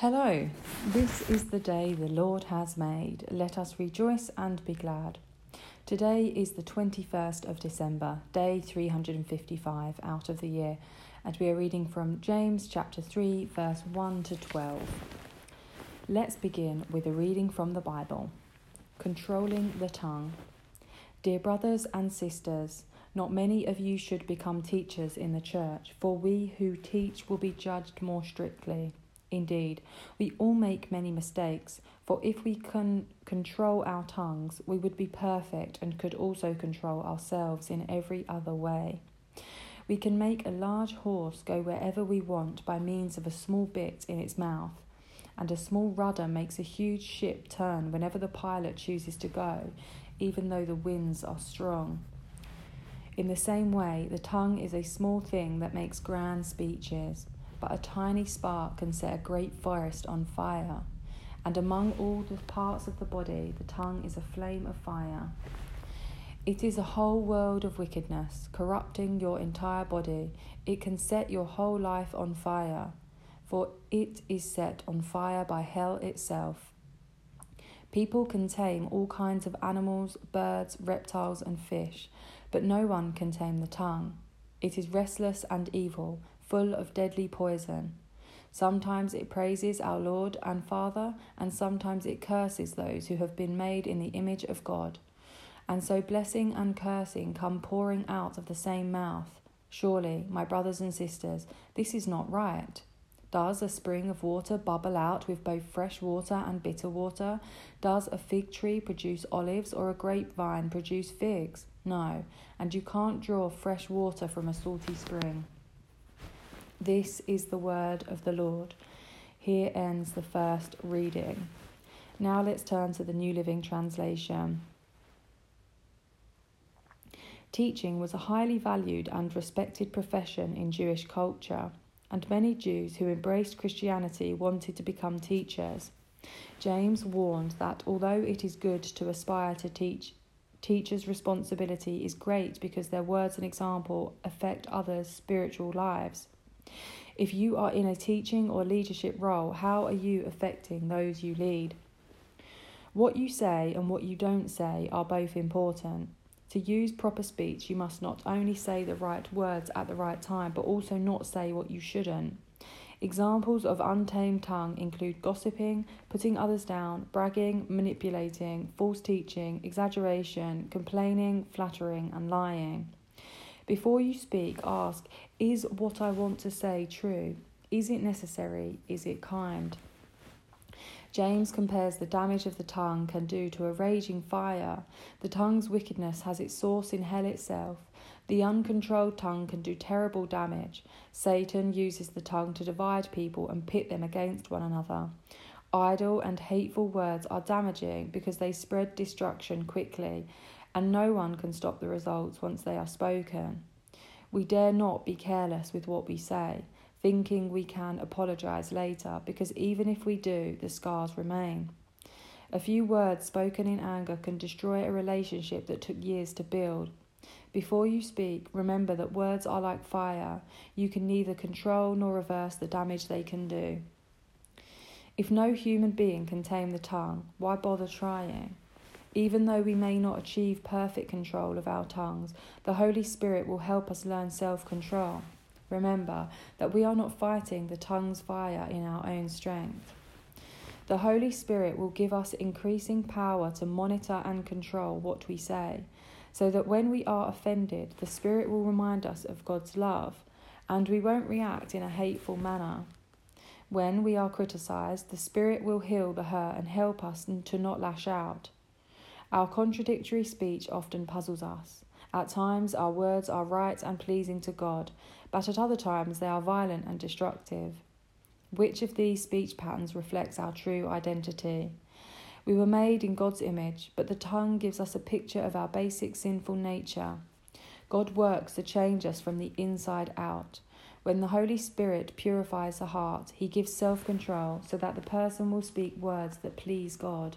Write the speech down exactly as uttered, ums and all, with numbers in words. Hello, this is the day the Lord has made. Let us rejoice and be glad. Today is the twenty-first of December, day three hundred fifty-five out of the year, and we are reading from James chapter three, verse one to twelve. Let's begin with a reading from the Bible. Controlling the tongue. Dear brothers and sisters, not many of you should become teachers in the church, for we who teach will be judged more strictly. Indeed, we all make many mistakes, for if we can control our tongues, we would be perfect and could also control ourselves in every other way. We can make a large horse go wherever we want by means of a small bit in its mouth, and a small rudder makes a huge ship turn whenever the pilot chooses to go, even though the winds are strong. In the same way, the tongue is a small thing that makes grand speeches. But a tiny spark can set a great forest on fire. And among all the parts of the body, the tongue is a flame of fire. It is a whole world of wickedness, corrupting your entire body. It can set your whole life on fire, for it is set on fire by hell itself. People can tame all kinds of animals, birds, reptiles, and fish, but no one can tame the tongue. It is restless and evil, full of deadly poison. Sometimes it praises our Lord and Father, and sometimes it curses those who have been made in the image of God. And so blessing and cursing come pouring out of the same mouth. Surely, my brothers and sisters, this is not right. Does a spring of water bubble out with both fresh water and bitter water? Does a fig tree produce olives or a grapevine produce figs? No, and you can't draw fresh water from a salty spring. This is the word of the Lord. Here ends the first reading. Now let's turn to the New Living Translation. Teaching was a highly valued and respected profession in Jewish culture, and many Jews who embraced Christianity wanted to become teachers. James warned that although it is good to aspire to teach, teachers' responsibility is great because their words and example affect others' spiritual lives. If you are in a teaching or leadership role, how are you affecting those you lead? What you say and what you don't say are both important. To use proper speech, you must not only say the right words at the right time, but also not say what you shouldn't. Examples of untamed tongue include gossiping, putting others down, bragging, manipulating, false teaching, exaggeration, complaining, flattering, and lying. Before you speak, ask, is what I want to say true? Is it necessary? Is it kind? James compares the damage of the tongue can do to a raging fire. The tongue's wickedness has its source in hell itself. The uncontrolled tongue can do terrible damage. Satan uses the tongue to divide people and pit them against one another. Idle and hateful words are damaging because they spread destruction quickly, and no one can stop the results once they are spoken. We dare not be careless with what we say, thinking we can apologise later, because even if we do, the scars remain. A few words spoken in anger can destroy a relationship that took years to build. Before you speak, remember that words are like fire. You can neither control nor reverse the damage they can do. If no human being can tame the tongue, why bother trying? Even though we may not achieve perfect control of our tongues, the Holy Spirit will help us learn self-control. Remember that we are not fighting the tongue's fire in our own strength. The Holy Spirit will give us increasing power to monitor and control what we say, so that when we are offended, the Spirit will remind us of God's love, and we won't react in a hateful manner. When we are criticised, the Spirit will heal the hurt and help us to not lash out. Our contradictory speech often puzzles us. At times, our words are right and pleasing to God, but at other times they are violent and destructive. Which of these speech patterns reflects our true identity? We were made in God's image, but the tongue gives us a picture of our basic sinful nature. God works to change us from the inside out. When the Holy Spirit purifies the heart, he gives self-control so that the person will speak words that please God.